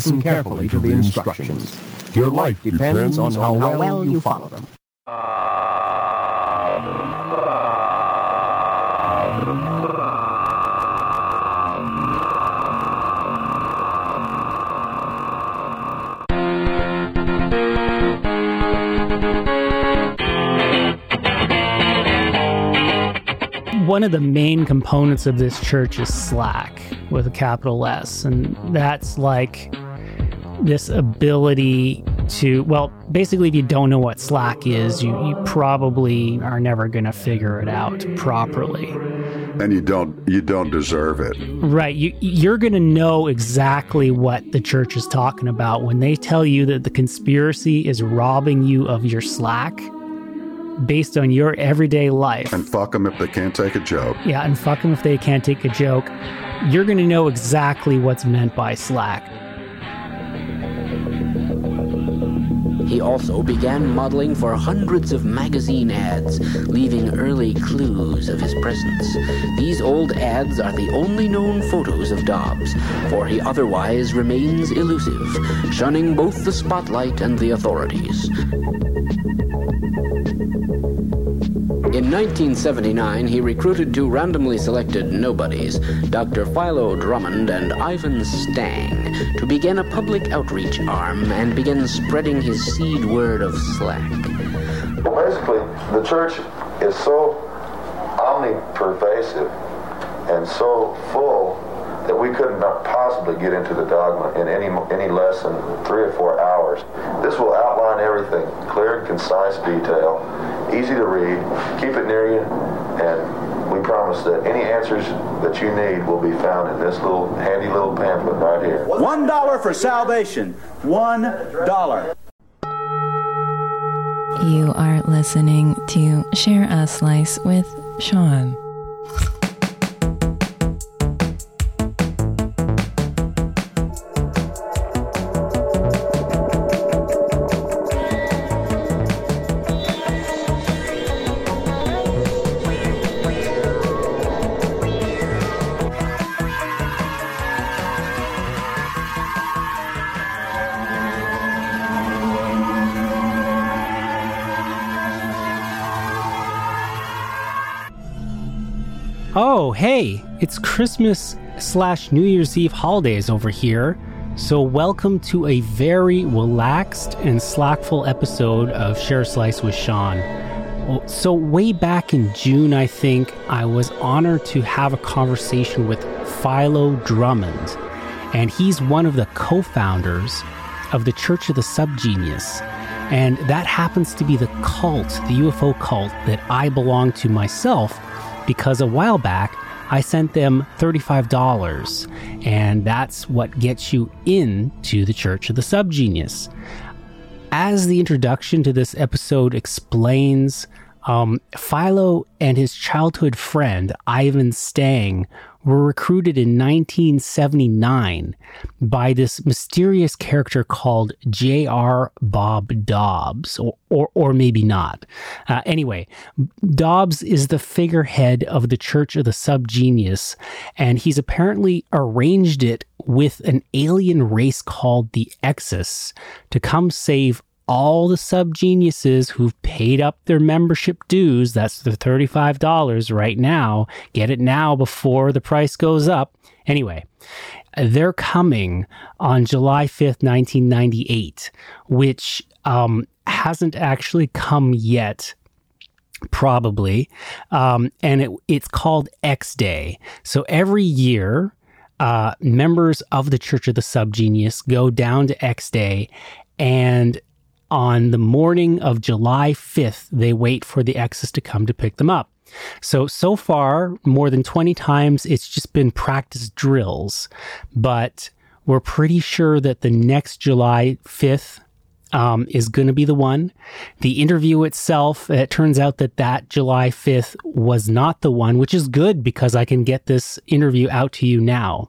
Listen carefully to the instructions. Your life depends on how well you follow them. One of the main components of this church is Slack, with a capital S. And that's like this ability to, well, basically, if you don't know what Slack is, you probably are never going to figure it out properly. And you don't deserve it. Right. You're going to know exactly what the church is talking about when they tell you that the conspiracy is robbing you of your Slack. Based on your everyday life. And fuck them if they can't take a joke. Yeah, and fuck them if they can't take a joke. You're going to know exactly what's meant by Slack. He also began modeling for hundreds of magazine ads, leaving early clues of his presence. These old ads are the only known photos of Dobbs, for he otherwise remains elusive, shunning both the spotlight and the authorities. In 1979, he recruited two randomly selected nobodies, Dr. Philo Drummond and Ivan Stang, to begin a public outreach arm and begin spreading his seed word of Slack. Basically, the church is so omnipervasive and so full that we couldn't possibly get into the dogma in any less than 3 or 4 hours. This will outline everything, clear and concise detail. Easy to read, keep it near you, and we promise that any answers that you need will be found in this little handy little pamphlet right here. $1 for salvation. $1. You are listening to Share a Slice with Sean. Oh, hey, it's Christmas/New Year's Eve holidays over here, so welcome to a very relaxed and slackful episode of Share a Slice with Sean. So way back in June, I think, I was honored to have a conversation with Philo Drummond, and he's one of the co-founders of the Church of the SubGenius, and that happens to be the cult, the UFO cult, that I belong to myself, because a while back, I sent them $35, and that's what gets you into the Church of the SubGenius. As the introduction to this episode explains, Philo and his childhood friend, Ivan Stang, were recruited in 1979 by this mysterious character called J.R. Bob Dobbs, or maybe not. Anyway, Dobbs is the figurehead of the Church of the SubGenius, and he's apparently arranged it with an alien race called the Exus to come save all the subgeniuses who've paid up their membership dues. That's the $35 right now. Get it now before the price goes up. Anyway, they're coming on July 5th, 1998, which hasn't actually come yet, probably. And it's called X-Day. So every year, members of the Church of the SubGenius go down to X-Day, and on the morning of July 5th, they wait for the Exus to come to pick them up. So far, more than 20 times, it's just been practice drills. But we're pretty sure that the next July 5th is going to be the one. The interview itself, it turns out that July 5th was not the one, which is good because I can get this interview out to you now.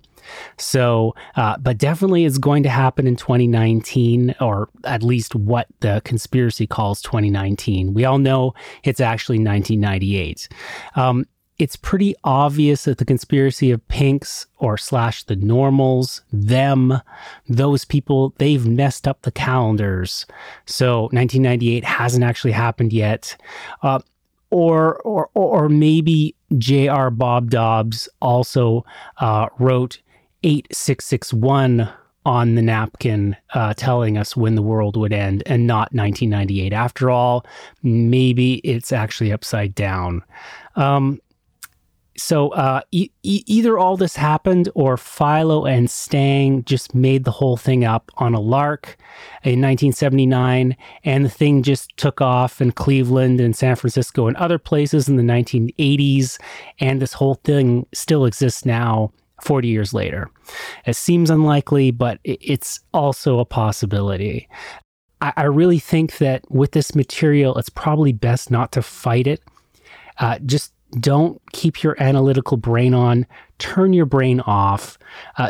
So, but definitely it's going to happen in 2019, or at least what the conspiracy calls 2019. We all know it's actually 1998. it's pretty obvious that the conspiracy of pinks or slash the normals, them, those people, they've messed up the calendars. So 1998 hasn't actually happened yet. Or maybe J.R. Bob Dobbs also wrote 8661 on the napkin, telling us when the world would end, and not 1998. After all, maybe it's actually upside down. So either all this happened, or Philo and Stang just made the whole thing up on a lark in 1979, and the thing just took off in Cleveland and San Francisco and other places in the 1980s, and this whole thing still exists now, 40 years later. It seems unlikely, but it's also a possibility. I really think that with this material, it's probably best not to fight it. Just don't keep your analytical brain on. Turn your brain off.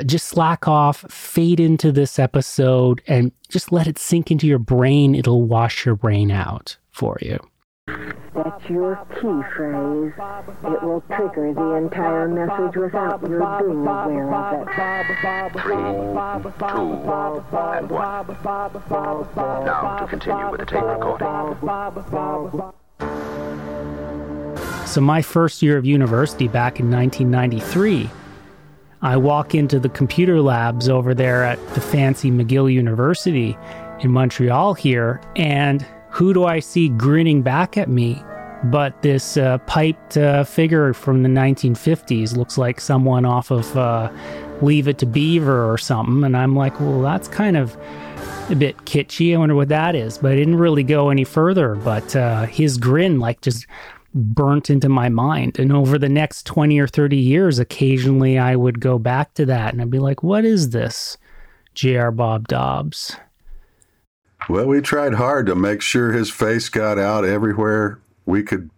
Just slack off, fade into this episode, and just let it sink into your brain. It'll wash your brain out for you. That's your key phrase. It will trigger the entire message without your being aware of it. 3, 2, and 1. Now to continue with the tape recording. So my first year of university back in 1993, I walk into the computer labs over there at the fancy McGill University in Montreal here, and who do I see grinning back at me but this piped figure from the 1950s? Looks like someone off of Leave It to Beaver or something. And I'm like, well, that's kind of a bit kitschy. I wonder what that is. But I didn't really go any further. But his grin like just burnt into my mind. And over the next 20 or 30 years, occasionally I would go back to that. And I'd be like, what is this, J.R. Bob Dobbs? Well, we tried hard to make sure his face got out everywhere we could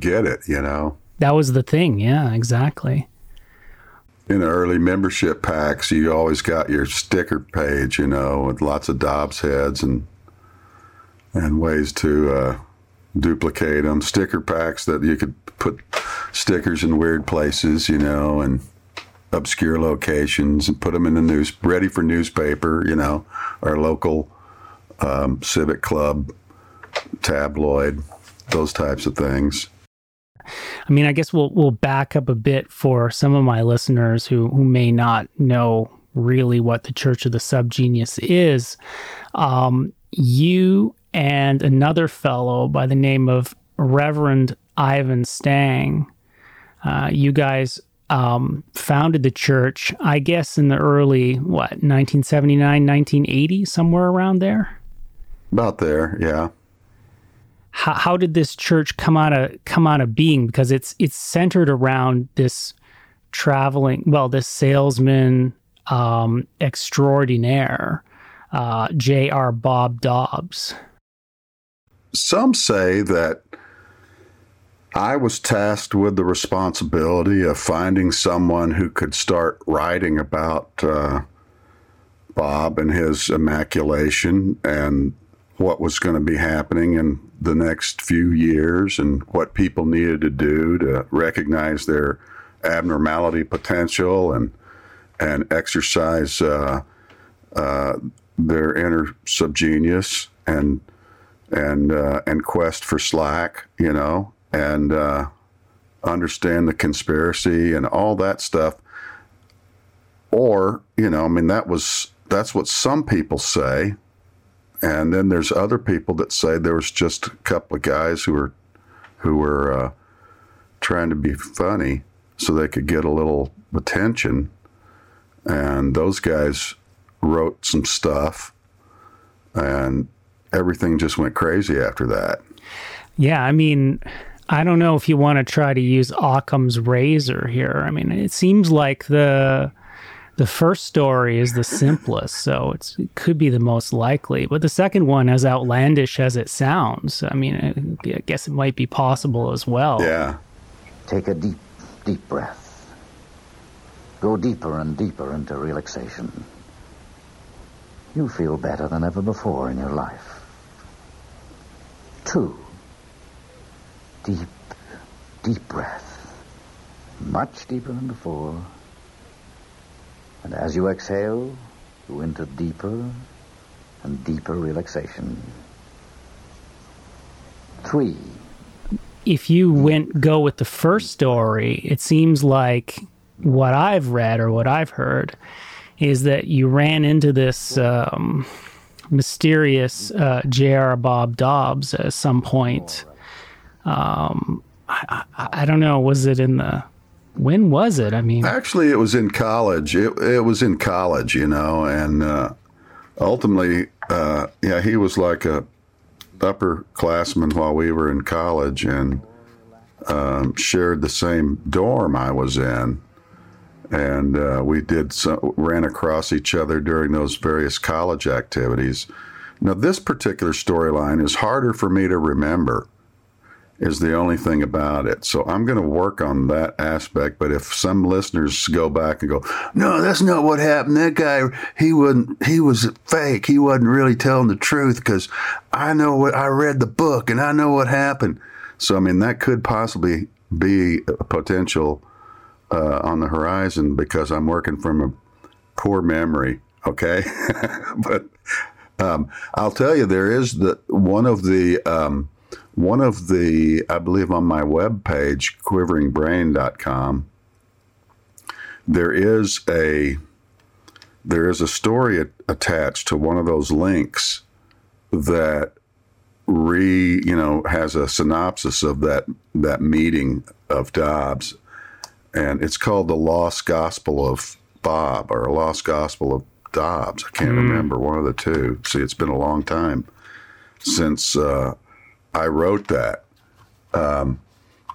get it, you know. That was the thing. Yeah, exactly. In the early membership packs, you always got your sticker page, you know, with lots of Dobbs heads and ways to duplicate them. Sticker packs that you could put stickers in weird places, you know, and obscure locations, and put them in the news, ready for newspaper, you know, our local civic club, tabloid, those types of things. I mean, I guess we'll back up a bit for some of my listeners who may not know really what the Church of the Subgenius is. You and another fellow by the name of Reverend Ivan Stang, you guys founded the church, I guess, in the early, 1979, 1980, somewhere around there? About there, yeah. How did this church come out of being? Because it's centered around this this salesman extraordinaire, J.R. Bob Dobbs. Some say that I was tasked with the responsibility of finding someone who could start writing about Bob and his immaculation and what was going to be happening in the next few years and what people needed to do to recognize their abnormality potential and exercise their inner subgenius and quest for slack, you know, and understand the conspiracy and all that stuff. Or, you know, I mean, that's what some people say. And then there's other people that say there was just a couple of guys who were trying to be funny so they could get a little attention. And those guys wrote some stuff, and everything just went crazy after that. Yeah, I mean, I don't know if you want to try to use Occam's razor here. I mean, it seems like the first story is the simplest, so it could be the most likely. But the second one, as outlandish as it sounds, I mean, I guess it might be possible as well. Yeah. Take a deep, deep breath. Go deeper and deeper into relaxation. You feel better than ever before in your life. 2. Deep, deep breath. much deeper than before. And as you exhale, you enter deeper and deeper relaxation. 3. If you go with the first story, it seems like what I've read or what I've heard is that you ran into this mysterious J.R. Bob Dobbs at some point. I don't know. Was it in the... When was it? I mean... Actually, it was in college. It was in college, you know, and ultimately, he was like a upperclassman while we were in college and shared the same dorm I was in. And ran across each other during those various college activities. Now, this particular storyline is harder for me to remember, is the only thing about it. So I'm going to work on that aspect. But if some listeners go back and go, no, that's not what happened. That guy, he was fake. He wasn't really telling the truth because I read the book and I know what happened. So, I mean, that could possibly be a potential on the horizon because I'm working from a poor memory. Okay. But I'll tell you, there is one of the, I believe on my webpage, quiveringbrain.com, there is a story attached to one of those links that has a synopsis of that meeting of Dobbs, and it's called The Lost Gospel of Bob or Lost Gospel of Dobbs. I can't remember, one of the two. See, it's been a long time since I wrote that.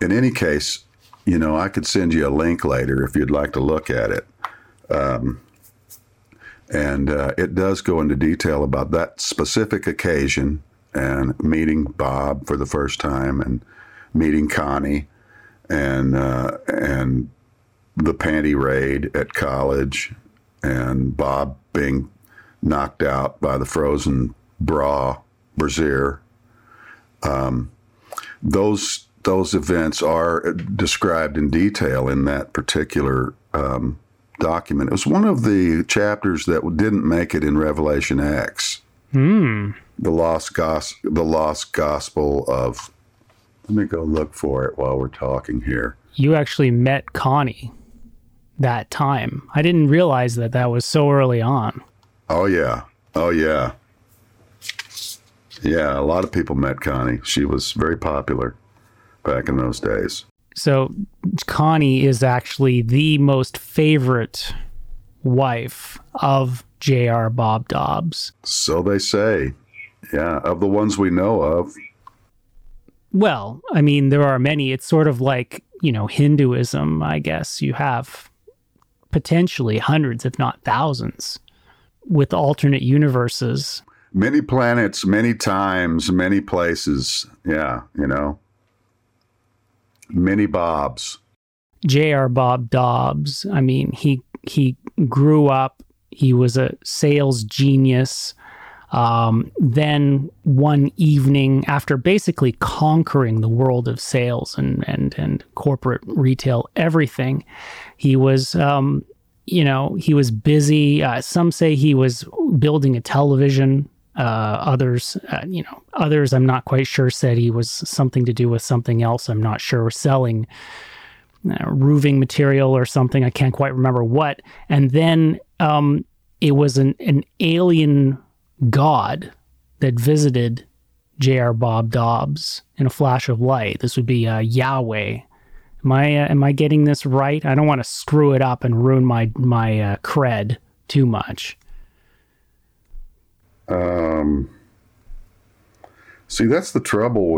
In any case, you know, I could send you a link later if you'd like to look at it. It does go into detail about that specific occasion and meeting Bob for the first time and meeting Connie and the panty raid at college and Bob being knocked out by the frozen brassiere. Those events are described in detail in that particular document. It was one of the chapters that didn't make it in Revelation X. The Lost Gospel of... Let me go look for it while we're talking here. You actually met Connie that time. I didn't realize that was so early on. Oh, yeah. Yeah, a lot of people met Connie. She was very popular back in those days. So Connie is actually the most favorite wife of J.R. Bob Dobbs. So they say, yeah, of the ones we know of. Well, I mean, there are many. It's sort of like, you know, Hinduism, I guess. You have potentially hundreds, if not thousands, with alternate universes. Many planets, many times, many places. Yeah, you know. Many Bobs. J.R. Bob Dobbs. I mean, he grew up. He was a sales genius. Then one evening, after basically conquering the world of sales and corporate retail, everything, he was... he was busy. Some say he was building a television. Others, I'm not quite sure, said he was something to do with something else. I'm not sure. Selling roofing material or something. I can't quite remember what. And then it was an alien god that visited J.R. Bob Dobbs in a flash of light. This would be Yahweh. Am I getting this right? I don't want to screw it up and ruin my cred too much. See, that's the trouble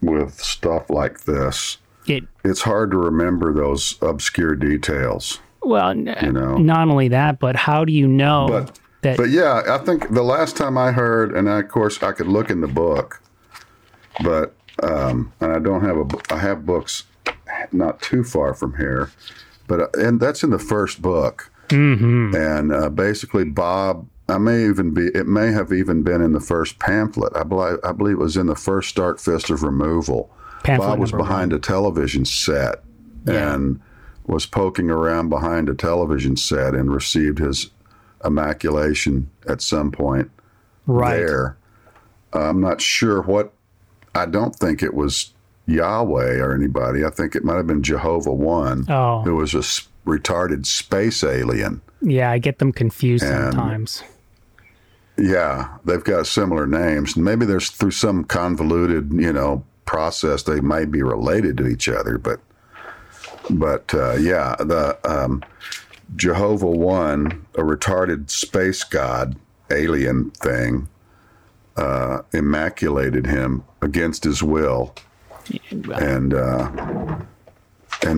with stuff like this. It's hard to remember those obscure details. Well, you know? Not only that, but how do you know that? But yeah, I think the last time I heard, and I, of course I could look in the book, but. And I don't have I have books not too far from here, but and that's in the first book. Mm-hmm. And basically, Bob, it may have even been in the first pamphlet. I believe it was in the first Stark Fist of Removal. Pamphlet Bob was behind a television set and was poking around behind a television set and received his immaculation at some point there. I'm not sure what, I don't think it was Yahweh or anybody. I think it might have been Jehovah One, who was a retarded space alien. Yeah, I get them confused sometimes. Yeah, they've got similar names. Maybe there's through some convoluted, you know, process they might be related to each other, but yeah, the Jehovah One, a retarded space god alien thing, immaculated him against his will, and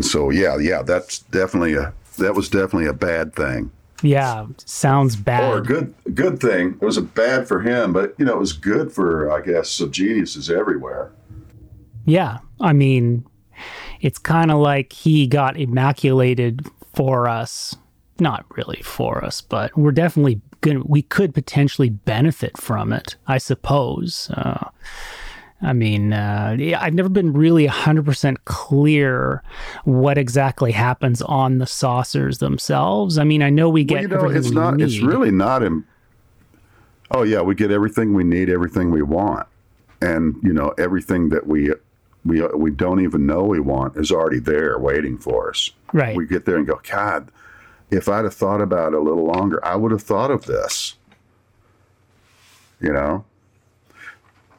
so yeah, that was definitely a bad thing. Yeah, sounds bad. Or a good thing. It was bad for him, but you know, it was good for, I guess, subgeniuses everywhere. Yeah, I mean, it's kind of like he got immaculated for us. Not really for us, but we're definitely good. We could potentially benefit from it, I suppose. I've never been really 100% clear what exactly happens on the saucers themselves. I mean, I know we get everything we need. It's really not... we get everything we need, everything we want. And, you know, everything that we don't even know we want is already there waiting for us. Right. We get there and go, God, if I'd have thought about it a little longer, I would have thought of this. You know?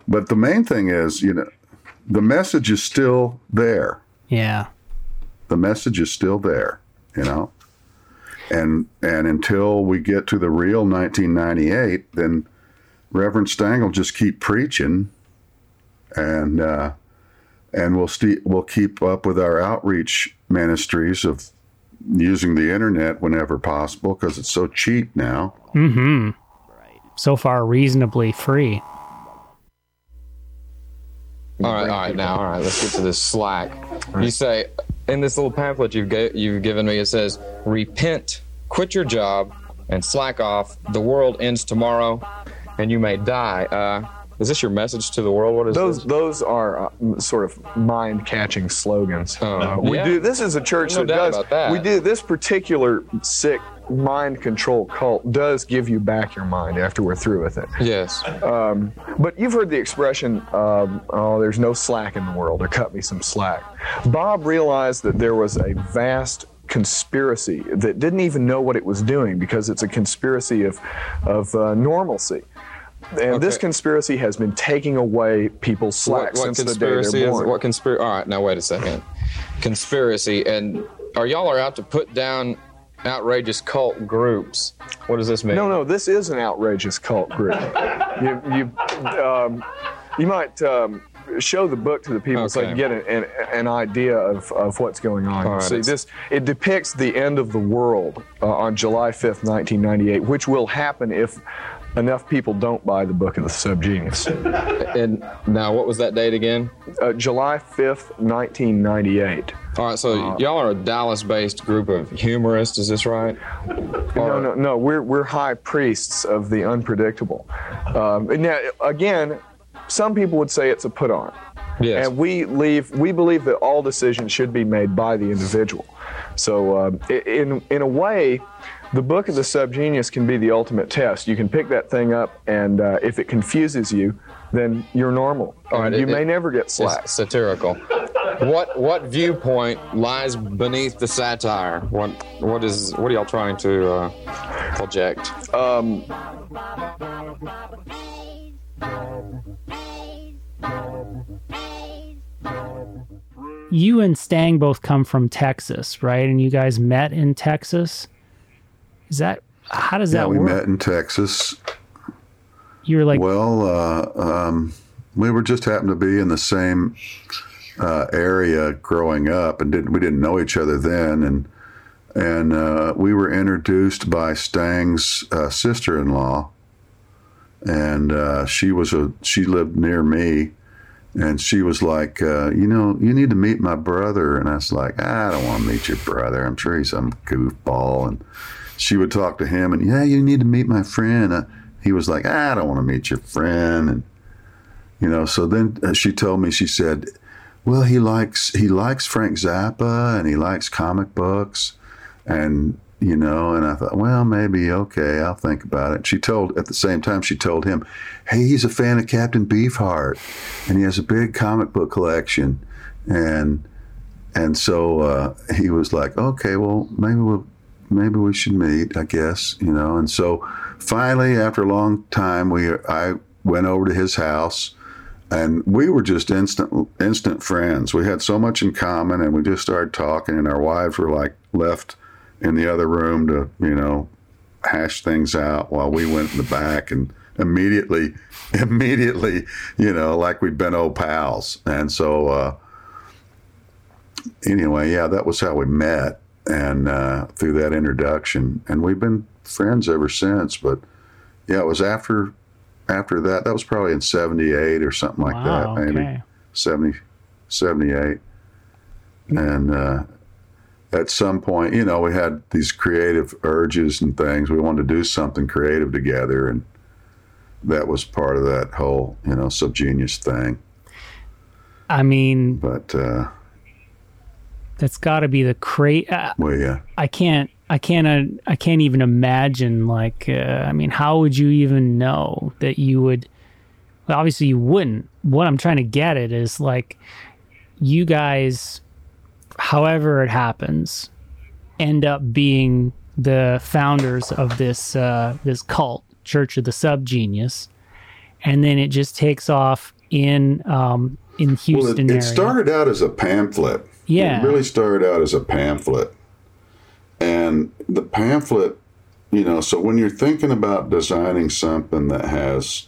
But the main thing is, you know, the message is still there. Yeah. The message is still there, you know? And until we get to the real 1998, then Reverend Stang will just keep preaching, and we'll keep up with our outreach ministries of using the internet whenever possible, because it's so cheap now. Mm-hmm. So far, reasonably free. All right, let's get to this Slack. You say, in this little pamphlet you've given me, it says, repent, quit your job, and slack off. The world ends tomorrow, and you may die. Is this your message to the world? What is this? Those are sort of mind-catching slogans. We do. This is a church that does. That. We do. This particular sick mind control cult does give you back your mind after we're through with it. Yes. But you've heard the expression, there's no slack in the world, or cut me some slack. Bob realized that there was a vast conspiracy that didn't even know what it was doing, because it's a conspiracy of normalcy. And This conspiracy has been taking away people's slack what since the day they're born. All right, now wait a second. Conspiracy, and y'all are out to put down outrageous cult groups. What does this mean? No, this is an outrageous cult group. You might show the book to the people so you can get an idea of what's going on. Right, see, it depicts the end of the world on July 5th, 1998, which will happen if enough people don't buy the Book of the Subgenius. And now, what was that date again? July 5th, 1998. All right, so y'all are a Dallas-based group of humorists, is this right? No. We're high priests of the unpredictable. And now, again, some people would say it's a put-on. Yes. And we believe that all decisions should be made by the individual. So, in a way, the Book of the Subgenius can be the ultimate test. You can pick that thing up, and if it confuses you, then you're normal. Right, you may never get slack. It's satirical. What viewpoint lies beneath the satire? What are y'all trying to project? You and Stang both come from Texas, right? And you guys met in Texas? Is that, how does that work? We met in Texas. You were like... Well, we were just happened to be in the same area growing up, and we didn't know each other then. And we were introduced by Stang's sister-in-law, and she lived near me, and she was like, you know, you need to meet my brother. And I was like, I don't want to meet your brother. I'm sure he's some goofball. And she would talk to him, and you need to meet my friend. He was like, I don't want to meet your friend. And, you know, so then she told me, she said, Well, he likes Frank Zappa and he likes comic books, and you know. And I thought, well, maybe okay, I'll think about it. At the same time she told him, hey, he's a fan of Captain Beefheart, and he has a big comic book collection, and so he was like, okay, well, maybe we should meet, I guess, you know. And so finally, after a long time, I went over to his house. And we were just instant friends. We had so much in common, and we just started talking, and our wives were like left in the other room to, you know, hash things out while we went in the back, and immediately, you know, like we'd been old pals. And so anyway, yeah, that was how we met, and through that introduction. And we've been friends ever since. But yeah, it was after that was probably in 78 or something like that, maybe. Okay. 78. And at some point, you know, we had these creative urges and things. We wanted to do something creative together, and that was part of that whole, you know, subgenius thing. I mean, but that's got to be the crate. Well, yeah. I can't even imagine, like, I mean, how would you even know that you would? Well, obviously you wouldn't. What I'm trying to get at is, like, you guys, however it happens, end up being the founders of this this cult, Church of the SubGenius, and then it just takes off in Houston. Well, it started out as a pamphlet. Yeah, it really started out as a pamphlet. And the pamphlet, you know, so when you're thinking about designing something that has,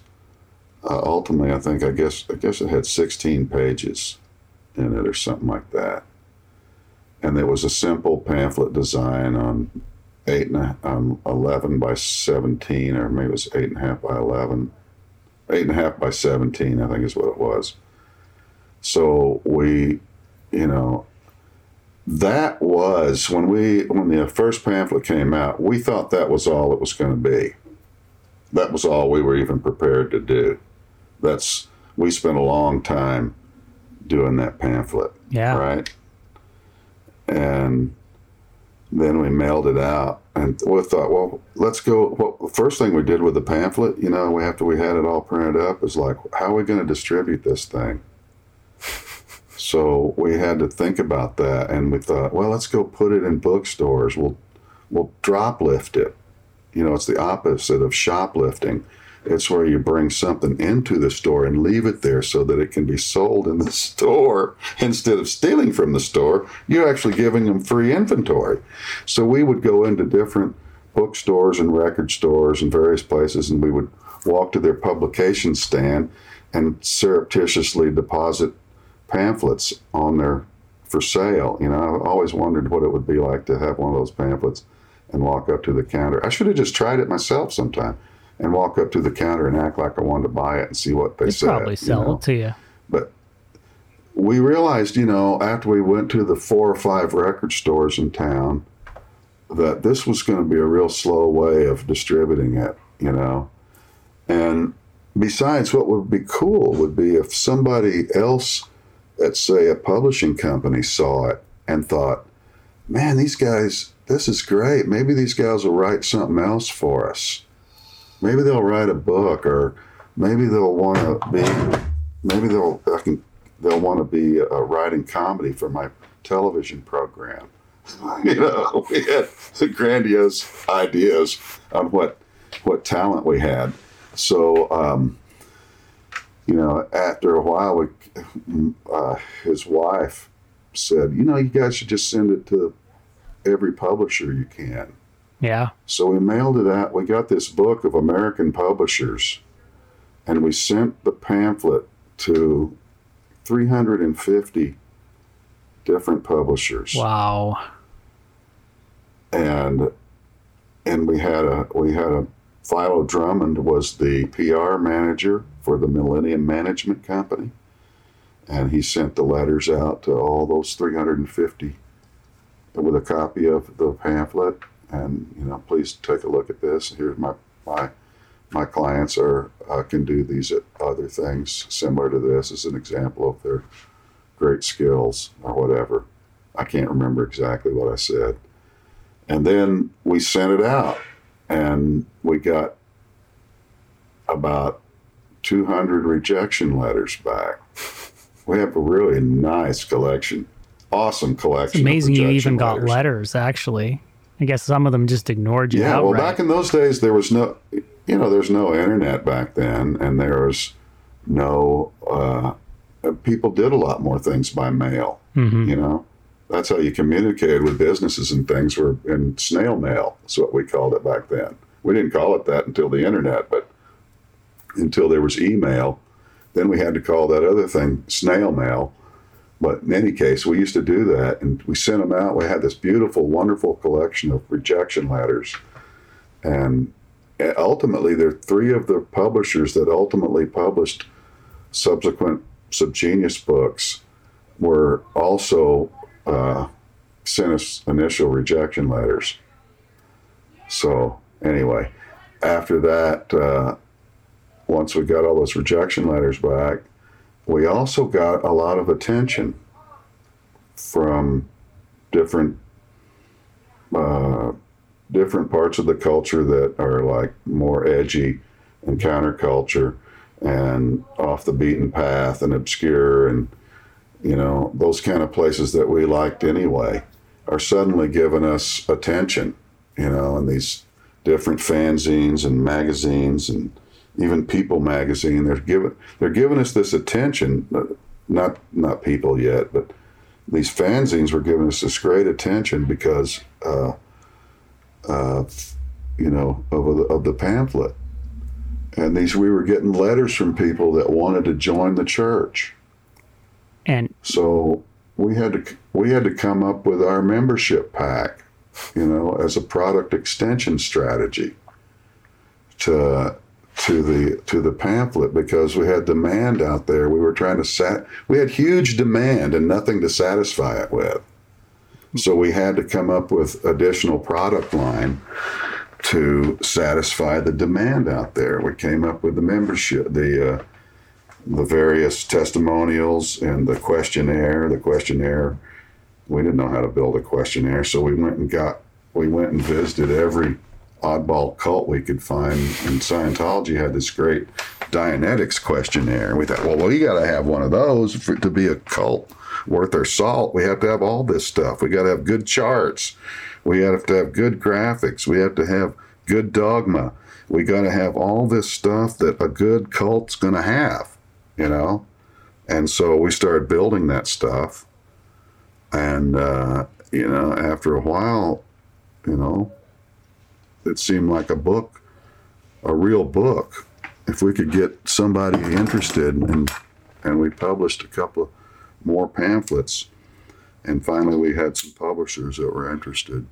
ultimately, I guess it had 16 pages in it or something like that. And there was a simple pamphlet design on 11 by 17, or maybe it was 8.5 by 11, 8.5 by 17, I think is what it was. So we, you know, that was when the first pamphlet came out, we thought that was all it was going to be. That was all we were even prepared to do. We spent a long time doing that pamphlet. Yeah. Right. And then we mailed it out, and we thought, well, let's go. Well, the first thing we did with the pamphlet, you know, we had it all printed up, is like, how are we going to distribute this thing? So we had to think about that, and we thought, well, let's go put it in bookstores. We'll droplift it. You know, it's the opposite of shoplifting. It's where you bring something into the store and leave it there so that it can be sold in the store. Instead of stealing from the store, you're actually giving them free inventory. So we would go into different bookstores and record stores and various places, and we would walk to their publication stand and surreptitiously deposit pamphlets on there for sale. You know, I always wondered what it would be like to have one of those pamphlets and walk up to the counter. I should have just tried it myself sometime and walk up to the counter and act like I wanted to buy it and see what they said. They'd probably sell it to you. But we realized, you know, after we went to the 4 or 5 record stores in town, that this was going to be a real slow way of distributing it, you know. And besides, what would be cool would be if somebody else, let's say a publishing company, saw it and thought, man, these guys, this is great. Maybe these guys will write something else for us. Maybe they'll write a book, or maybe they'll want to be, they'll want to be writing comedy for my television program. You know, we had some grandiose ideas on what talent we had. So, you know, after a while, his wife said, you know, you guys should just send it to every publisher you can. Yeah. So we mailed it out. We got this book of American publishers, and we sent the pamphlet to 350 different publishers. Wow. And we had a Philo Drummond was the PR manager for the Millennium Management Company, and he sent the letters out to all those 350 with a copy of the pamphlet, and, you know, please take a look at this. Here's my clients can do these other things similar to this as an example of their great skills or whatever. I can't remember exactly what I said. And then we sent it out, and we got about 200 rejection letters back. We have a really nice collection. Awesome collection. It's amazing you even got letters, actually. I guess some of them just ignored you. Yeah, outright. Well, back in those days, there was no, you know, there's no internet back then, and there was no, people did a lot more things by mail, mm-hmm. you know? That's how you communicated with businesses and things were in snail mail, is what we called it back then. We didn't call it that until the internet, but until there was email, then we had to call that other thing snail mail. But in any case, we used to do that, and we sent them out. We had this beautiful, wonderful collection of rejection letters. And ultimately, there are three of the publishers that ultimately published subsequent Subgenius books were also sent us initial rejection letters. So anyway, after that, once we got all those rejection letters back, we also got a lot of attention from different parts of the culture that are like more edgy and counterculture and off the beaten path and obscure, and you know, those kind of places that we liked anyway are suddenly giving us attention, you know, in these different fanzines and magazines and even People magazine. They're giving us this attention, not People yet, but these fanzines were giving us this great attention because, you know, of the pamphlet. And we were getting letters from people that wanted to join the church. And so we had to come up with our membership pack, you know, as a product extension strategy to the pamphlet, because we had demand out there. We were trying to we had huge demand and nothing to satisfy it with. So we had to come up with additional product line to satisfy the demand out there. We came up with the membership, the various testimonials and the questionnaire. We didn't know how to build a questionnaire, so we went and visited every oddball cult we could find. And Scientology had this great Dianetics questionnaire. And we thought, well, we got to have one of those to be a cult worth their salt. We have to have all this stuff. We got to have good charts. We have to have good graphics. We have to have good dogma. We got to have all this stuff that a good cult's going to have, you know? And so we started building that stuff. And, you know, after a while, you know, it seemed like a book, a real book. If we could get somebody interested, and we published a couple more pamphlets, and finally we had some publishers that were interested.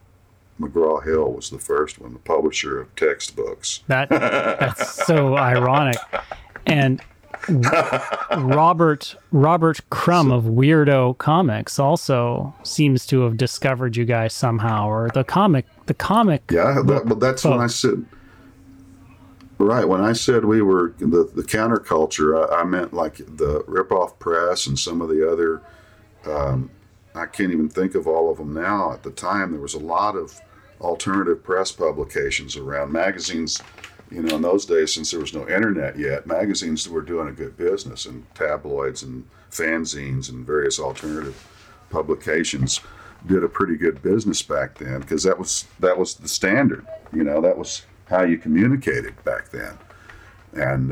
McGraw-Hill was the first one, the publisher of textbooks. That's so ironic. And Robert Crumb of Weirdo Comics also seems to have discovered you guys somehow, or the comic. Yeah, but that's folks. When I said, right, when I said we were the counterculture, I meant like the Ripoff Press and some of the other, I can't even think of all of them now. At the time, there was a lot of alternative press publications around, magazines. You know, in those days, since there was no internet yet, magazines were doing a good business, and tabloids and fanzines and various alternative publications did a pretty good business back then, because that was the standard. You know, that was how you communicated back then, and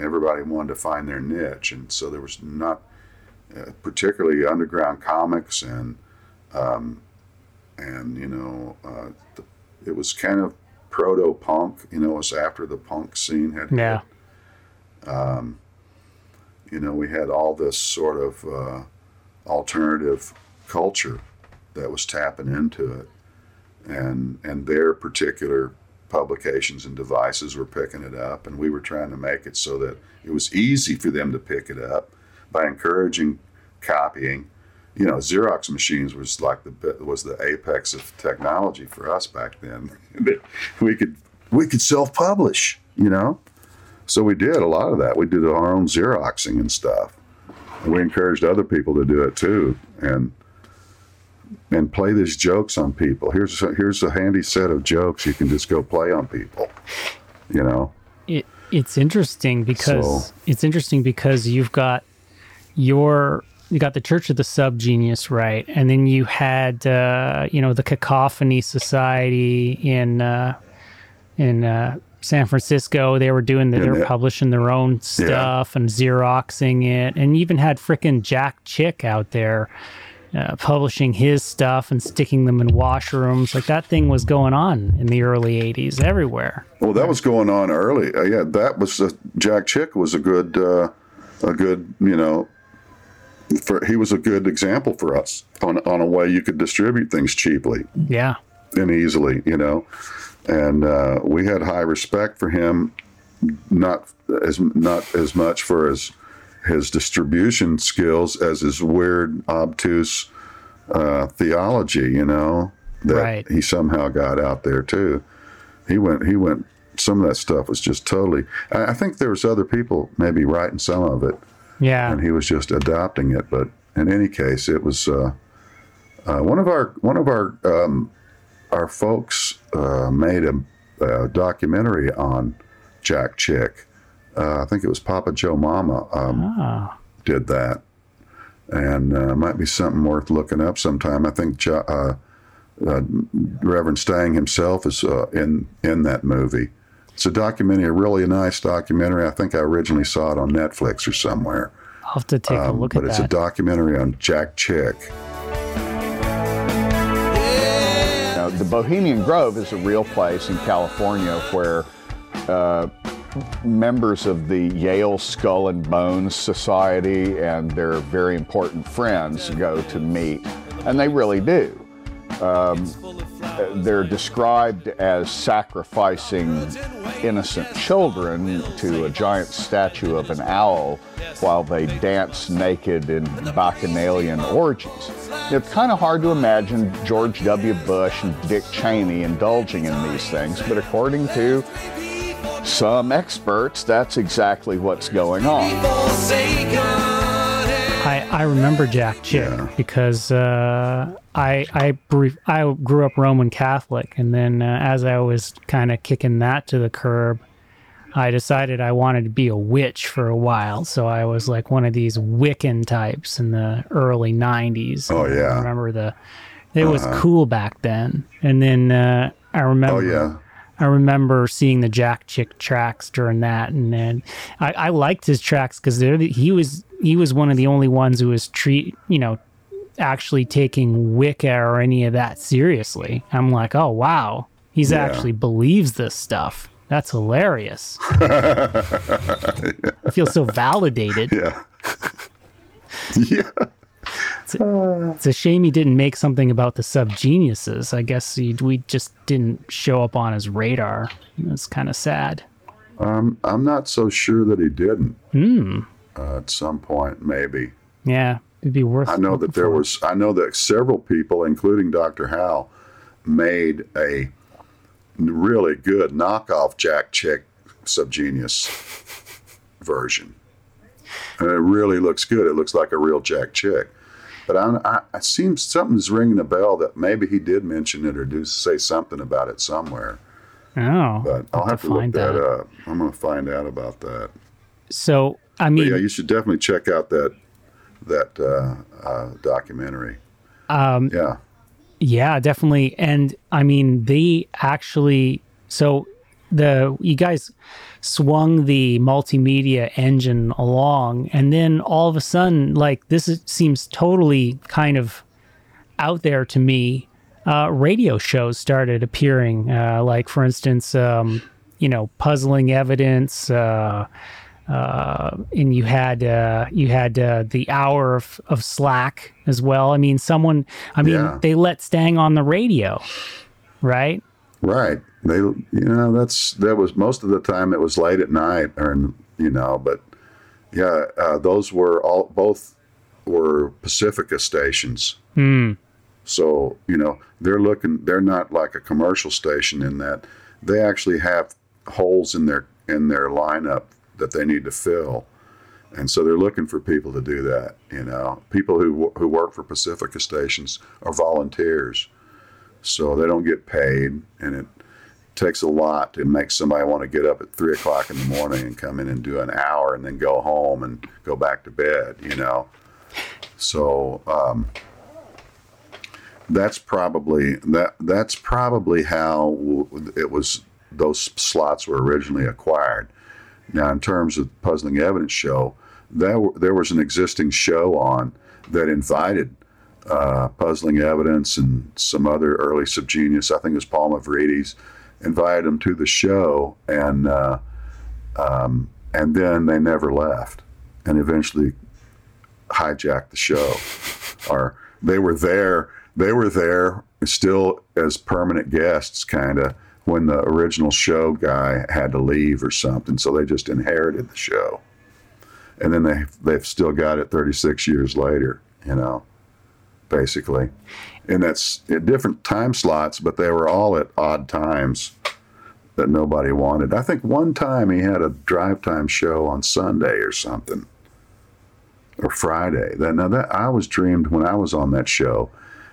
everybody wanted to find their niche, and so there was not particularly underground comics and you know, it was kind of proto-punk, you know. It was after the punk scene had hit. You know, we had all this sort of alternative culture that was tapping into it, and their particular publications and devices were picking it up, and we were trying to make it so that it was easy for them to pick it up by encouraging copying. You know, Xerox machines was like the apex of technology for us back then. We could self-publish, you know, so we did a lot of that. We did our own Xeroxing and stuff, we encouraged other people to do it too, and play these jokes on people. Here's a handy set of jokes you can just go play on people, you know. It's interesting because you got the Church of the SubGenius, right, and then you had the Cacophony Society in San Francisco. They were publishing their own stuff and Xeroxing it, and even had frickin' Jack Chick out there publishing his stuff and sticking them in washrooms. Like, that thing was going on in the early 80s everywhere. Well, that was going on early. Jack Chick was a good example for us on a way you could distribute things cheaply. Yeah. And easily, you know. And we had high respect for him, not as much for his distribution skills as his weird, obtuse theology, you know, that right. He somehow got out there too. He went, some of that stuff was just totally, I think there was other people maybe writing some of it. Yeah. And he was just adopting it. But in any case, it was one of our folks made a documentary on Jack Chick. I think it was Papa Joe Mama did that. And might be something worth looking up sometime. I think Reverend Stang himself is in that movie. It's a documentary, a really nice documentary. I think I originally saw it on Netflix or somewhere. I'll have to take a look at that. But it's a documentary on Jack Chick. Now, the Bohemian Grove is a real place in California where members of the Yale Skull and Bones Society and their very important friends go to meet, and they really do. They're described as sacrificing innocent children to a giant statue of an owl while they dance naked in bacchanalian orgies. It's kind of hard to imagine George W. Bush and Dick Cheney indulging in these things, but according to some experts, that's exactly what's going on. I remember Jack Chick because I grew up Roman Catholic, and then as I was kind of kicking that to the curb, I decided I wanted to be a witch for a while. So I was like one of these Wiccan types in the early 90s. Oh, yeah. I remember it was cool back then. And then I remember seeing the Jack Chick tracks during that, and then I liked his tracks because he was one of the only ones who was actually taking Wicca or any of that seriously. I'm like, oh wow, he's actually believes this stuff. That's hilarious. I feel so validated. Yeah. Yeah. It's a shame he didn't make something about the subgeniuses. I guess we just didn't show up on his radar. It's kind of sad. I'm not so sure that he didn't. At some point, maybe. Yeah, it'd be worth. I know that there was. I know that several people, including Dr. Hal, made a really good knockoff Jack Chick subgenius version, and it really looks good. It looks like a real Jack Chick. But I seem something's ringing a bell that maybe he did mention it or say something about it somewhere. Oh, but I'll have to look that up. I'm going to find out about that. So I mean, but yeah, you should definitely check out that documentary. Yeah, definitely. And I mean, they actually you guys swung the multimedia engine along, and then all of a sudden, like, this seems totally kind of out there to me. Radio shows started appearing, like, for instance, Puzzling Evidence, and you had the Hour of Slack as well. I mean, they let Stang on the radio, right? Right. They, that was most of the time it was late at night, those were both were Pacifica stations. Mm. So, they're not like a commercial station in that they actually have holes in their lineup that they need to fill. And so they're looking for people to do that. You know, people who work for Pacifica stations are volunteers, so they don't get paid, and it takes a lot to make somebody want to get up at 3 o'clock in the morning and come in and do an hour and then go home and go back to bed, you know. So that's probably how it was. Those slots were originally acquired. Now, in terms of the Puzzling Evidence show, there was an existing show on that invited Puzzling Evidence and some other early subgenius, I think it was Paul Mavridis, invited them to the show, and then they never left, and eventually hijacked the show. Or they were there still as permanent guests, kind of, when the original show guy had to leave or something, so they just inherited the show, and then they've still got it 36 years later, you know, basically. And that's at different time slots, but they were all at odd times that nobody wanted. I think one time he had a drive time show on Sunday or something, or Friday. Now that I was dreamed when I was on that show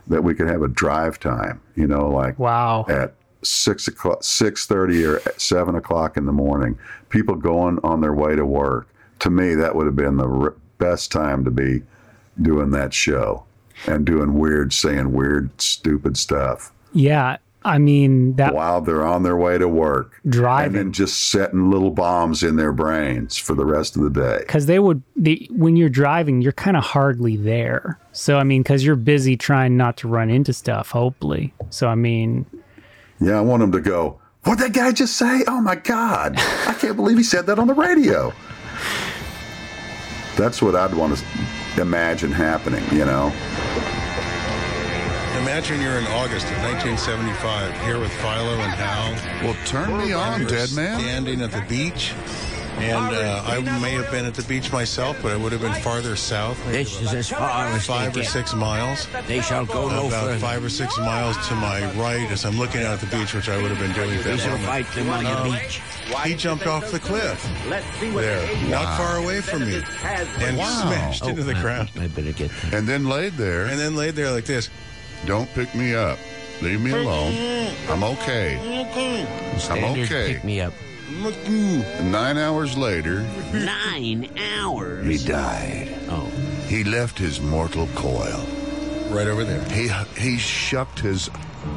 that we could have a drive time, you know, like wow, at 6 o'clock, 6:30 or 7 o'clock in the morning, people going on their way to work. To me, that would have been the best time to be doing that show and doing weird, saying weird, stupid stuff. Yeah, I mean that while they're on their way to work, driving, and then just setting little bombs in their brains for the rest of the day. Because when you're driving, you're kind of hardly there. So I mean, because you're busy trying not to run into stuff, hopefully. So I mean. Yeah, I want them to go, what'd that guy just say? Oh, my God. I can't believe he said that on the radio. That's what I'd want to imagine happening, you know. Imagine you're in August of 1975 here with Philo and Hal. Well, turn me on, dead man. Standing at the beach. And I may have been at the beach myself, but I would have been farther south. This is as far as 5 or 6 miles. They shall go no further. About 5 or 6 miles to my right as I'm looking out at the beach, which I would have been doing at that moment. Them on the beach. He jumped off the cliff there, not far away from me, and smashed into the ground. I better get that. And then laid there. And then laid there like this. Don't pick me up. Leave me alone. I'm okay. I'm okay. Pick me up. 9 hours later. 9 hours? He died. Oh. He left his mortal coil. Right over there. He shucked his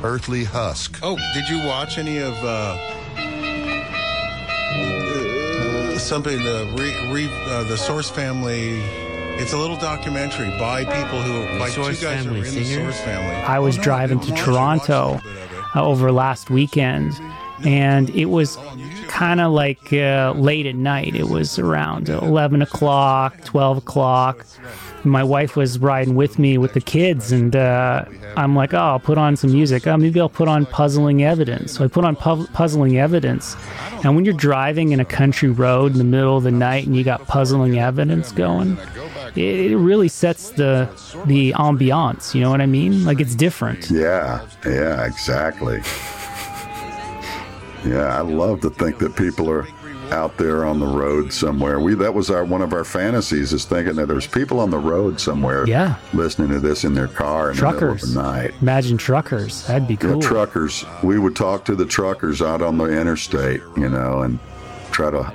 earthly husk. Oh, did you watch any of something, the Source Family? It's a little documentary by people who, like two guys who are in the Source Family. I was driving to Toronto over last weekend. And it was kind of like late at night. It was around 11 o'clock, 12 o'clock. My wife was riding with me with the kids, and I'm like, oh, I'll put on some music. Oh, maybe I'll put on Puzzling Evidence. So I put on Puzzling Evidence. And when you're driving in a country road in the middle of the night and you got Puzzling Evidence going, it really sets the ambiance, you know what I mean? Like, it's different. Yeah, exactly. Yeah, I love to think that people are out there on the road somewhere. That was one of our fantasies, is thinking that there's people on the road somewhere listening to this in their car in the middle of the night. Imagine truckers. That'd be cool. Yeah, truckers. We would talk to the truckers out on the interstate, you know, and try to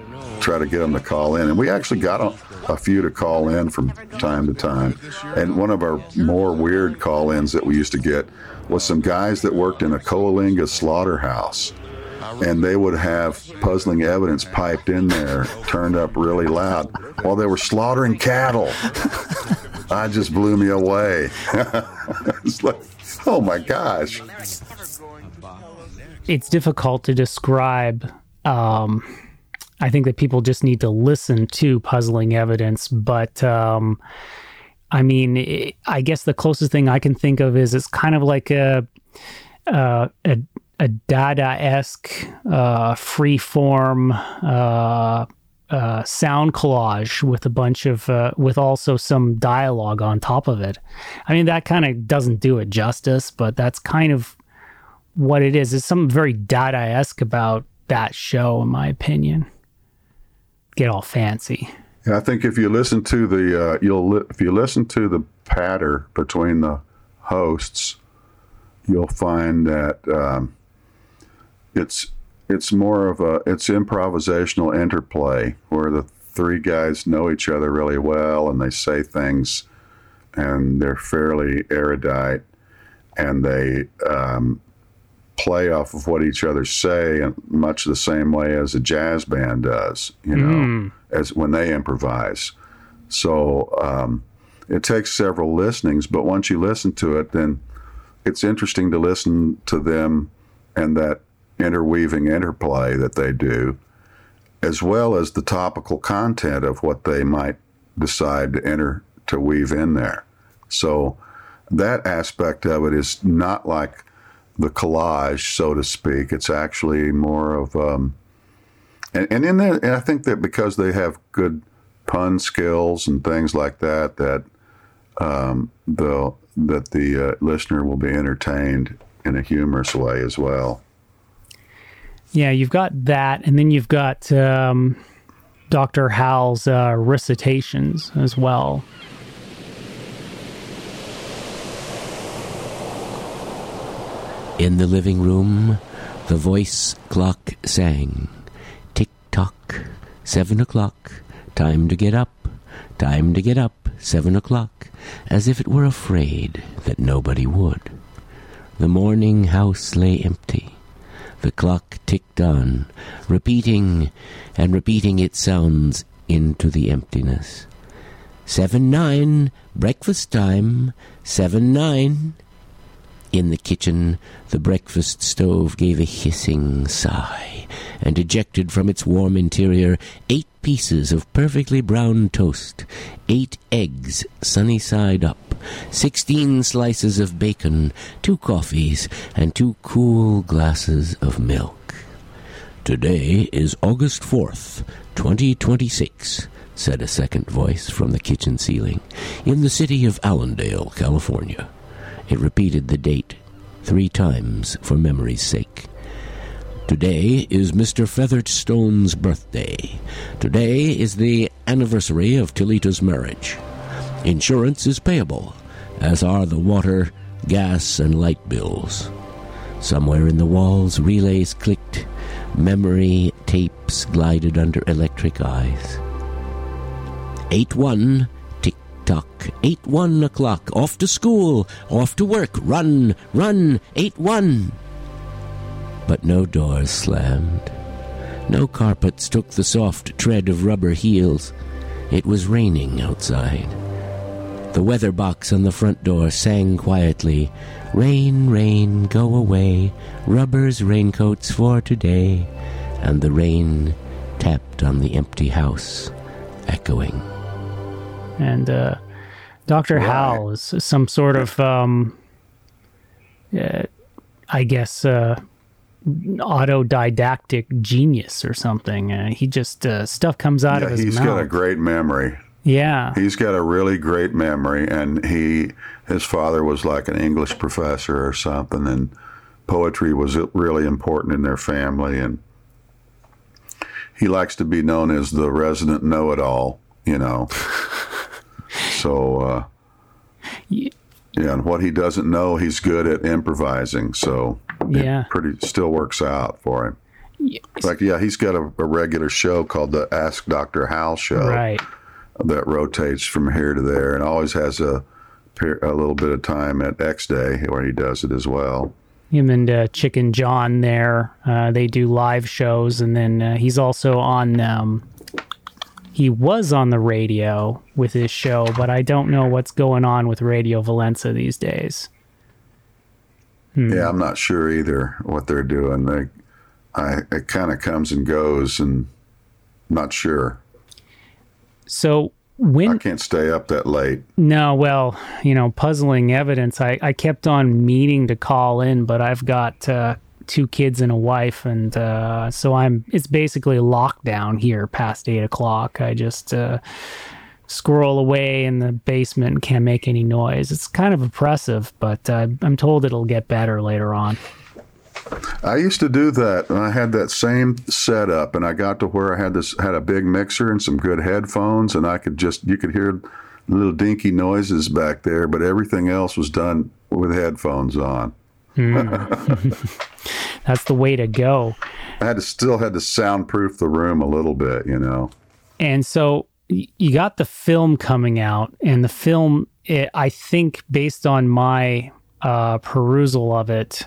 get them to call in. And we actually got a few to call in from time to time. And one of our more weird call-ins that we used to get was some guys that worked in a Coalinga slaughterhouse. And they would have Puzzling Evidence piped in there, turned up really loud, while they were slaughtering cattle. That just blew me away. It's like, oh my gosh. It's difficult to describe. I think that people just need to listen to Puzzling Evidence, but I mean, I guess the closest thing I can think of is it's kind of like a Dada-esque free-form sound collage with a bunch of with also some dialogue on top of it. I mean, that kind of doesn't do it justice, but that's kind of what it is. There's something very Dada-esque about that show, in my opinion. Get all fancy. Yeah, I think if you listen to the if you listen to the patter between the hosts, you'll find that it's more of a improvisational interplay where the three guys know each other really well and they say things and they're fairly erudite and they play off of what each other say in much the same way as a jazz band does, you know, as when they improvise. So it takes several listenings, but once you listen to it, then it's interesting to listen to them and that interweaving interplay that they do, as well as the topical content of what they might decide to weave in there. So that aspect of it is not like the collage, so to speak. It's actually more of, and in there, and I think that because they have good pun skills and things like that, that the listener will be entertained in a humorous way as well. Yeah, you've got that, and then you've got Dr. Hal's recitations as well. In the living room, the voice clock sang. Tick-tock, 7 o'clock, time to get up, 7 o'clock, as if it were afraid that nobody would. The morning house lay empty. The clock ticked on, repeating and repeating its sounds into the emptiness. 7:09, breakfast time, 7:09. In the kitchen, the breakfast stove gave a hissing sigh and ejected from its warm interior 8 pieces of perfectly brown toast, 8 eggs sunny side up, 16 slices of bacon, 2 coffees, and 2 cool glasses of milk. "Today is August 4th, 2026, said a second voice from the kitchen ceiling, in the city of Allendale, California. It repeated the date 3 times for memory's sake. "Today is Mr. Featherstone's birthday. Today is the anniversary of Talita's marriage. Insurance is payable, as are the water, gas, and light bills." Somewhere in the walls, relays clicked. Memory tapes glided under electric eyes. 8:01, tick-tock, 8:01 o'clock, off to school, off to work, run, run, 8:01. But no doors slammed. No carpets took the soft tread of rubber heels. It was raining outside. The weather box on the front door sang quietly, "Rain, rain, go away, rubber's raincoats for today," and the rain tapped on the empty house, echoing. And Dr. Hal is some sort of, I guess... autodidactic genius or something. He just stuff comes out of his mouth. He's got a great memory. Yeah, he's got a really great memory, and his father was like an English professor or something, and poetry was really important in their family. And he likes to be known as the resident know-it-all, you know. So yeah, and what he doesn't know, he's good at improvising. So yeah, pretty still works out for him. Yes. Like, yeah, he's got a regular show called the Ask Dr. Hal Show, right, that rotates from here to there, and always has a little bit of time at X-Day where he does it as well. Him and Chicken John there, they do live shows, and then he's also on. He was on the radio with his show, but I don't know what's going on with Radio Valencia these days. Yeah, I'm not sure either what they're doing. It kind of comes and goes, and I'm not sure. So when I can't stay up that late. No, well, you know, Puzzling Evidence, I kept on meaning to call in, but I've got 2 kids and a wife, and so it's basically lockdown here past 8 o'clock. I just squirrel away in the basement and can't make any noise. It's kind of oppressive, but I'm told it'll get better later on. I used to do that, and I had that same setup, and I got to where I had a big mixer and some good headphones, and I could you could hear little dinky noises back there, but everything else was done with headphones on. That's the way to go. I still had to soundproof the room a little bit, you know. And so you got the film coming out, and the film, I think based on my perusal of it,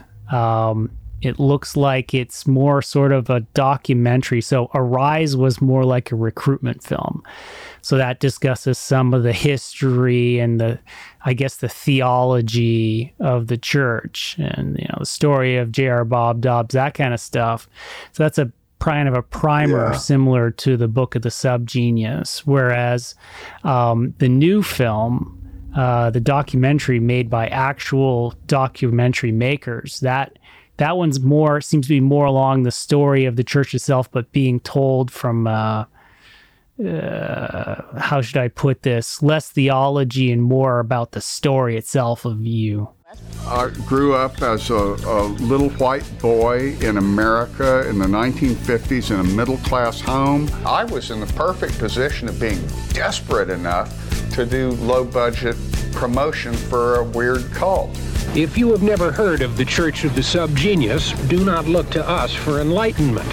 it looks like it's more sort of a documentary. So Arise was more like a recruitment film. So that discusses some of the history and the theology of the church and, the story of J.R. Bob Dobbs, that kind of stuff. So that's a kind of a primer similar to the Book of the Subgenius. Whereas the new film, the documentary made by actual documentary makers, that one's seems to be more along the story of the church itself, but being told from, how should I put this, less theology and more about the story itself of you. I grew up as a little white boy in America in the 1950s in a middle-class home. I was in the perfect position of being desperate enough to do low-budget promotion for a weird cult. If you have never heard of the Church of the Subgenius, do not look to us for enlightenment.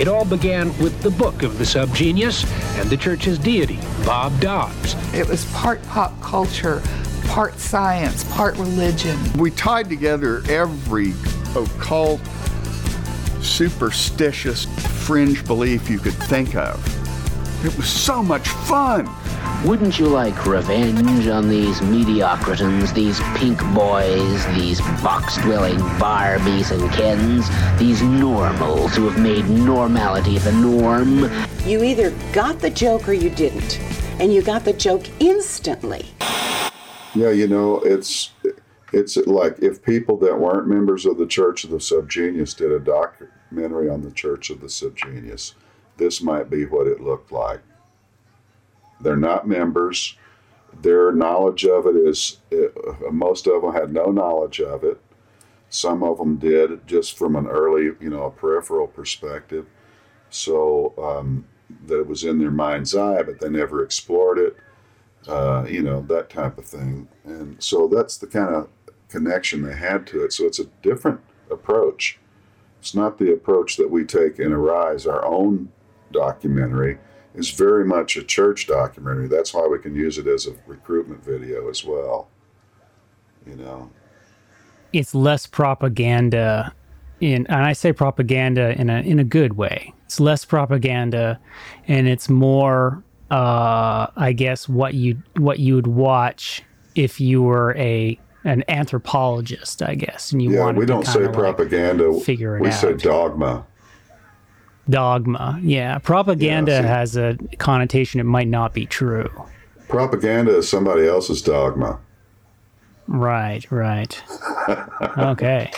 It all began with the Book of the Subgenius and the church's deity, Bob Dobbs. It was part pop culture, part science, part religion. We tied together every occult, superstitious, fringe belief you could think of. It was so much fun. Wouldn't you like revenge on these mediocritans, these pink boys, these box-dwelling Barbies and Kens, these normals who have made normality the norm? You either got the joke or you didn't, and you got the joke instantly. Yeah, it's like if people that weren't members of the Church of the Subgenius did a documentary on the Church of the Subgenius, this might be what it looked like. They're not members. Their knowledge of it is, most of them had no knowledge of it. Some of them did, just from an early, a peripheral perspective. So that it was in their mind's eye, but they never explored it, that type of thing. And so that's the kind of connection they had to it. So it's a different approach. It's not the approach that we take in Arise. Our own documentary is very much a church documentary. That's why we can use it as a recruitment video as well. It's less propaganda, and I say propaganda in a good way. It's less propaganda, and it's more, what you would watch if you were an anthropologist, I guess. And we don't say propaganda. We say dogma. Dogma, yeah. Propaganda has a connotation it might not be true. Propaganda is somebody else's dogma. Right. Okay.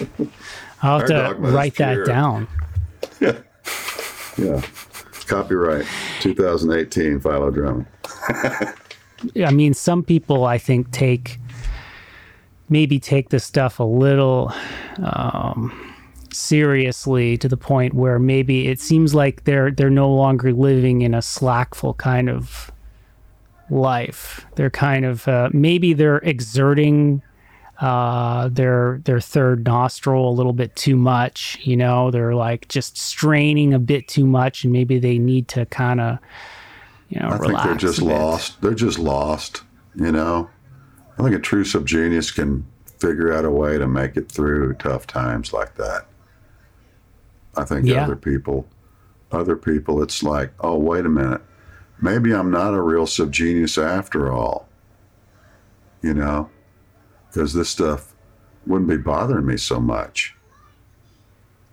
I'll have to write that down. Yeah. Copyright 2018, Philo Drummond. I mean, some people, I think, take this stuff a little... seriously, to the point where maybe it seems like they're no longer living in a slackful kind of life. They're kind of maybe they're exerting their third nostril a little bit too much. They're like just straining a bit too much, and maybe they need to kind of relax. I think they're just lost. They're just lost. I think a true subgenius can figure out a way to make it through tough times like that. I think other people, it's like, oh, wait a minute. Maybe I'm not a real subgenius after all, because this stuff wouldn't be bothering me so much.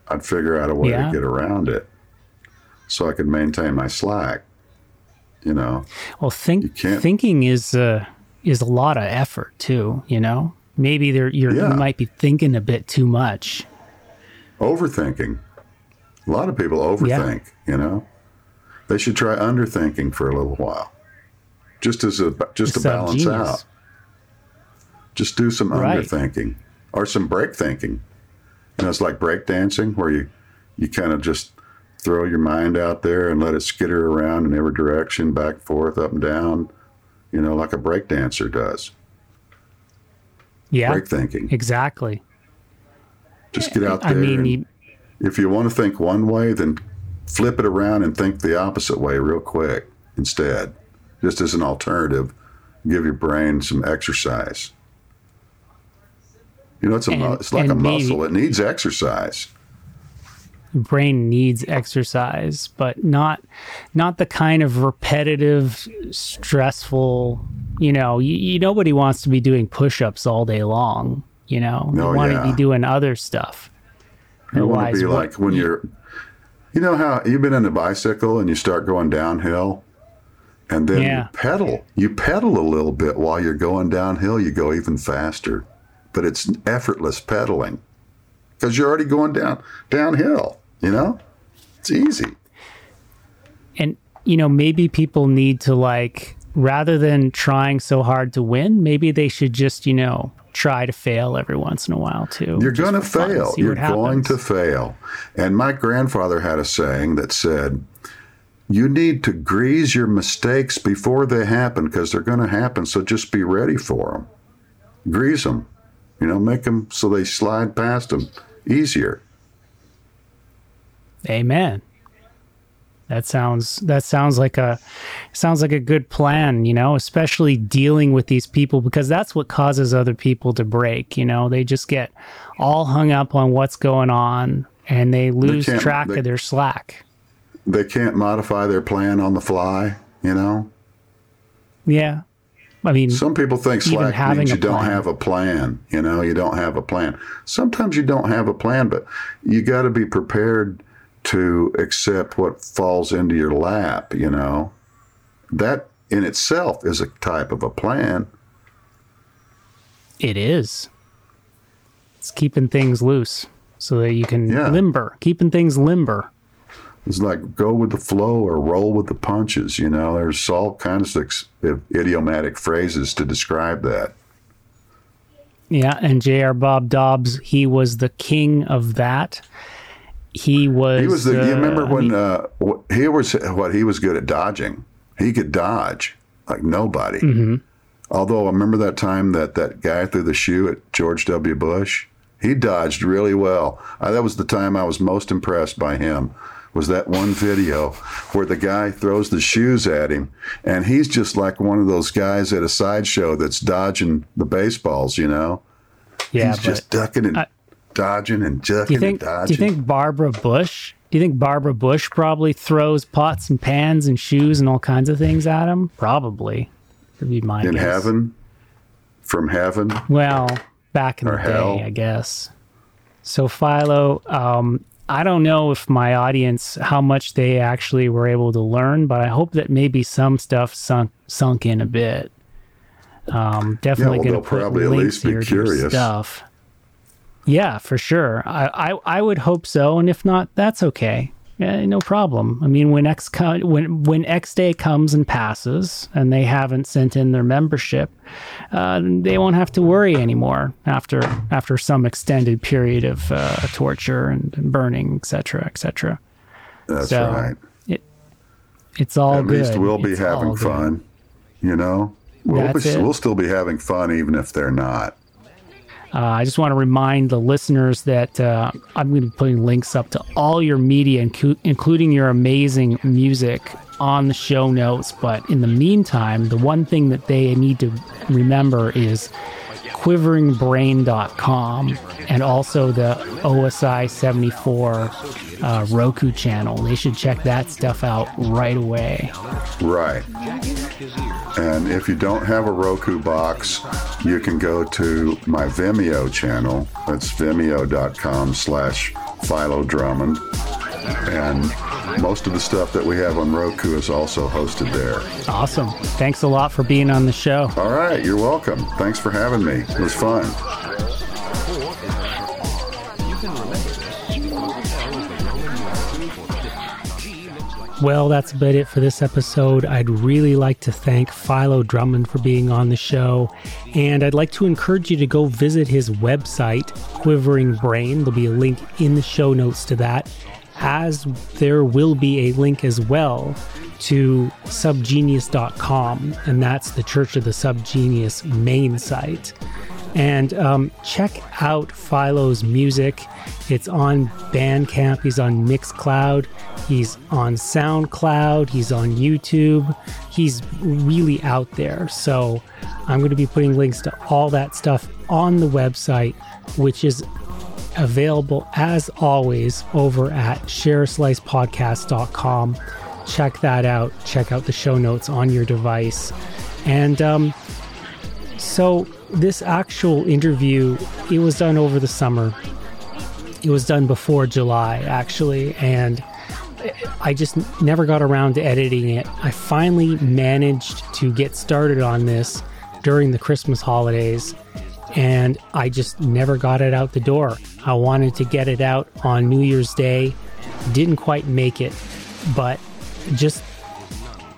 I'd figure out a way to get around it so I could maintain my slack, Well, thinking is a lot of effort too, Maybe you might be thinking a bit too much. Overthinking. A lot of people overthink, They should try underthinking for a little while, just to balance out. Just do some underthinking or some break thinking. And it's like breakdancing, where you kind of just throw your mind out there and let it skitter around in every direction, back, forth, up and down, you know, like a breakdancer does. Yeah. Break thinking. Exactly. Just get out there. I mean, if you want to think one way, then flip it around and think the opposite way real quick instead. Just as an alternative, give your brain some exercise. You know, it's like a muscle. It needs exercise. Brain needs exercise, but not the kind of repetitive, stressful, you know, nobody wants to be doing push-ups all day long, you know. They want to be doing other stuff. You want to be like when you're, you know how you've been on a bicycle and you start going downhill and then you pedal a little bit while you're going downhill, you go even faster, but it's effortless pedaling. Because you're already going downhill, you know? It's easy. And, you know, maybe people need to, like, rather than trying so hard to win, maybe they should just, you know, try to fail every once in a while, too. You're going to fail. You're going to fail. And my grandfather had a saying that said, you need to grease your mistakes before they happen, because they're going to happen, so just be ready for them. Grease them. You know, make them so they slide past them easier. Amen. That sounds like a good plan, you know, especially dealing with these people, because that's what causes other people to break, you know. They just get all hung up on what's going on and they lose track of their slack. They can't modify their plan on the fly, you know? Yeah. I mean, some people think slack means you don't have a plan. You know, you don't have a plan. Sometimes you don't have a plan, but you got to be prepared to accept what falls into your lap, you know. That in itself is a type of a plan. It is. It's keeping things loose so that you can limber, keeping things limber. It's like go with the flow or roll with the punches, you know. There's all kinds of idiomatic phrases to describe that. Yeah, and J.R. Bob Dobbs, he was the king of that. He was the you remember when he was good at dodging. He could dodge like nobody. Mm-hmm. Although I remember that time that guy threw the shoe at George W. Bush. He dodged really well. That was the time I was most impressed by him. Was that one video where the guy throws the shoes at him, and he's just like one of those guys at a sideshow that's dodging the baseballs, you know? Yeah, he's just ducking and dodging and ducking and dodging. Do you think Barbara Bush probably throws pots and pans and shoes and all kinds of things at him? Probably. That'd be my guess. Heaven? From heaven? Well, back in the day, I guess. So, Philo, I don't know if my audience, how much they actually were able to learn, but I hope that maybe some stuff sunk in a bit. Definitely going to probably at least be curious. Stuff. Yeah, for sure. I would hope so. And if not, that's okay. Yeah, no problem. I mean, when X-Day comes and passes and they haven't sent in their membership, they won't have to worry anymore after some extended period of torture and burning, etc., etc. That's right. It's all good. At least we'll be having fun, you know? We'll still be having fun even if they're not. I just want to remind the listeners that I'm going to be putting links up to all your media, including your amazing music, on the show notes. But in the meantime, the one thing that they need to remember is quiveringbrain.com and also the OSI 74 Roku channel. They should check that stuff out right away. Right. And if you don't have a Roku box, you can go to my Vimeo channel. That's vimeo.com/Philo Drummond. And most of the stuff that we have on Roku is also hosted there. Awesome. Thanks a lot for being on the show. All right. You're welcome. Thanks for having me. It was fun. Well, that's about it for this episode. I'd really like to thank Philo Drummond for being on the show, and I'd like to encourage you to go visit his website, Quivering Brain. There'll be a link in the show notes to that, as there will be a link as well to subgenius.com, and that's the Church of the SubGenius main site. And check out Philo's music. It's on Bandcamp, he's on Mixcloud, he's on SoundCloud, he's on YouTube. He's really out there. So I'm going to be putting links to all that stuff on the website, which is available as always over at shareaslicepodcast.com. Check that out. Check out the show notes on your device. And so this actual interview, it was done over the summer. It was done before July, actually, and I just never got around to editing it. I finally managed to get started on this during the Christmas holidays, and I just never got it out the door. I wanted to get it out on New Year's Day. Didn't quite make it, but just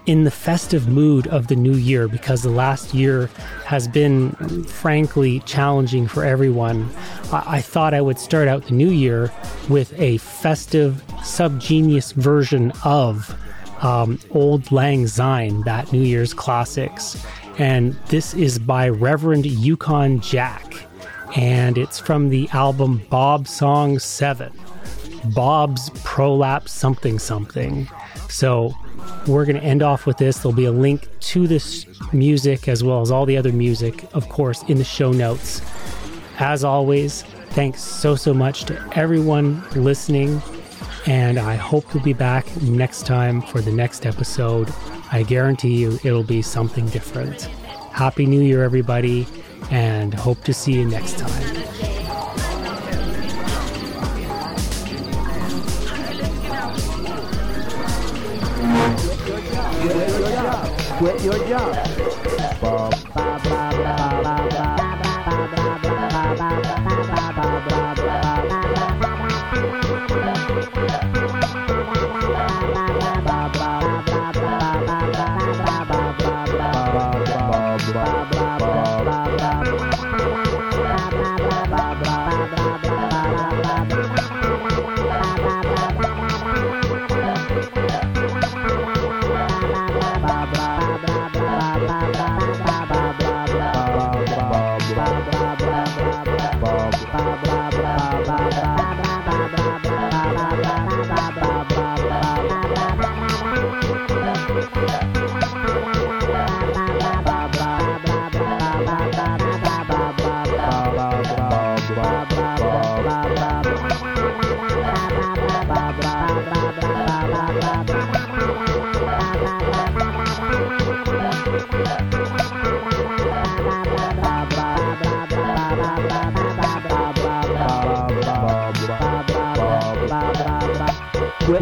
in the festive mood of the new year, because the last year has been frankly challenging for everyone, I thought I would start out the new year with a festive subgenius version of Old Lang Syne, that New Year's classics. And this is by Reverend Yukon Jack, and it's from the album Bob Song 7, Bob's Prolapse Something Something. So we're going to end off with this. There'll be a link to this music as well as all the other music, of course, in the show notes. As always, thanks so much to everyone listening, and I hope you'll be back next time for the next episode. I guarantee you it'll be something different. Happy New Year, everybody, and hope to see you next time. Quit your job. Quit your job. What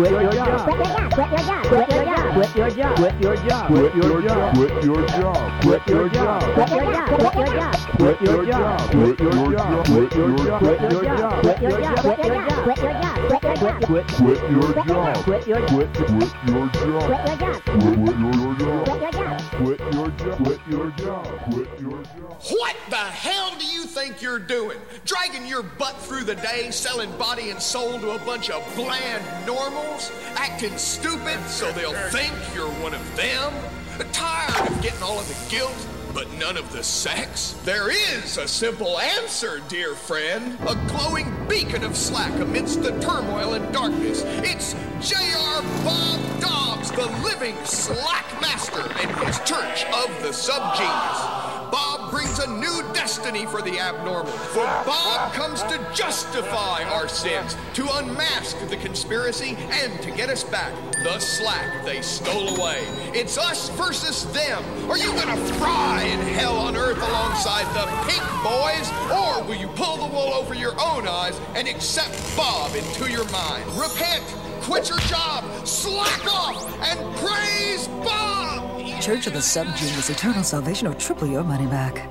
the hell do you think you're doing? Dragging your butt through the day, selling body and soul to a bunch of bland normals, acting stupid so they'll think you're one of them. Tired of getting all of the guilt, but none of the sex? There is a simple answer, dear friend. A glowing beacon of slack amidst the turmoil and darkness. It's J.R. Bob Dobbs, the living slack master, and his Church of the SubGenius. Bob brings a new destiny for the abnormal, for Bob comes to justify our sins, to unmask the conspiracy, and to get us back the slack they stole away. It's us versus them. Are you gonna fry in hell on earth alongside the pink boys, or will you pull the wool over your own eyes and accept Bob into your mind? Repent, quit your job, slack off, and praise Bob! Church of the SubGenius, eternal salvation, or triple your money back.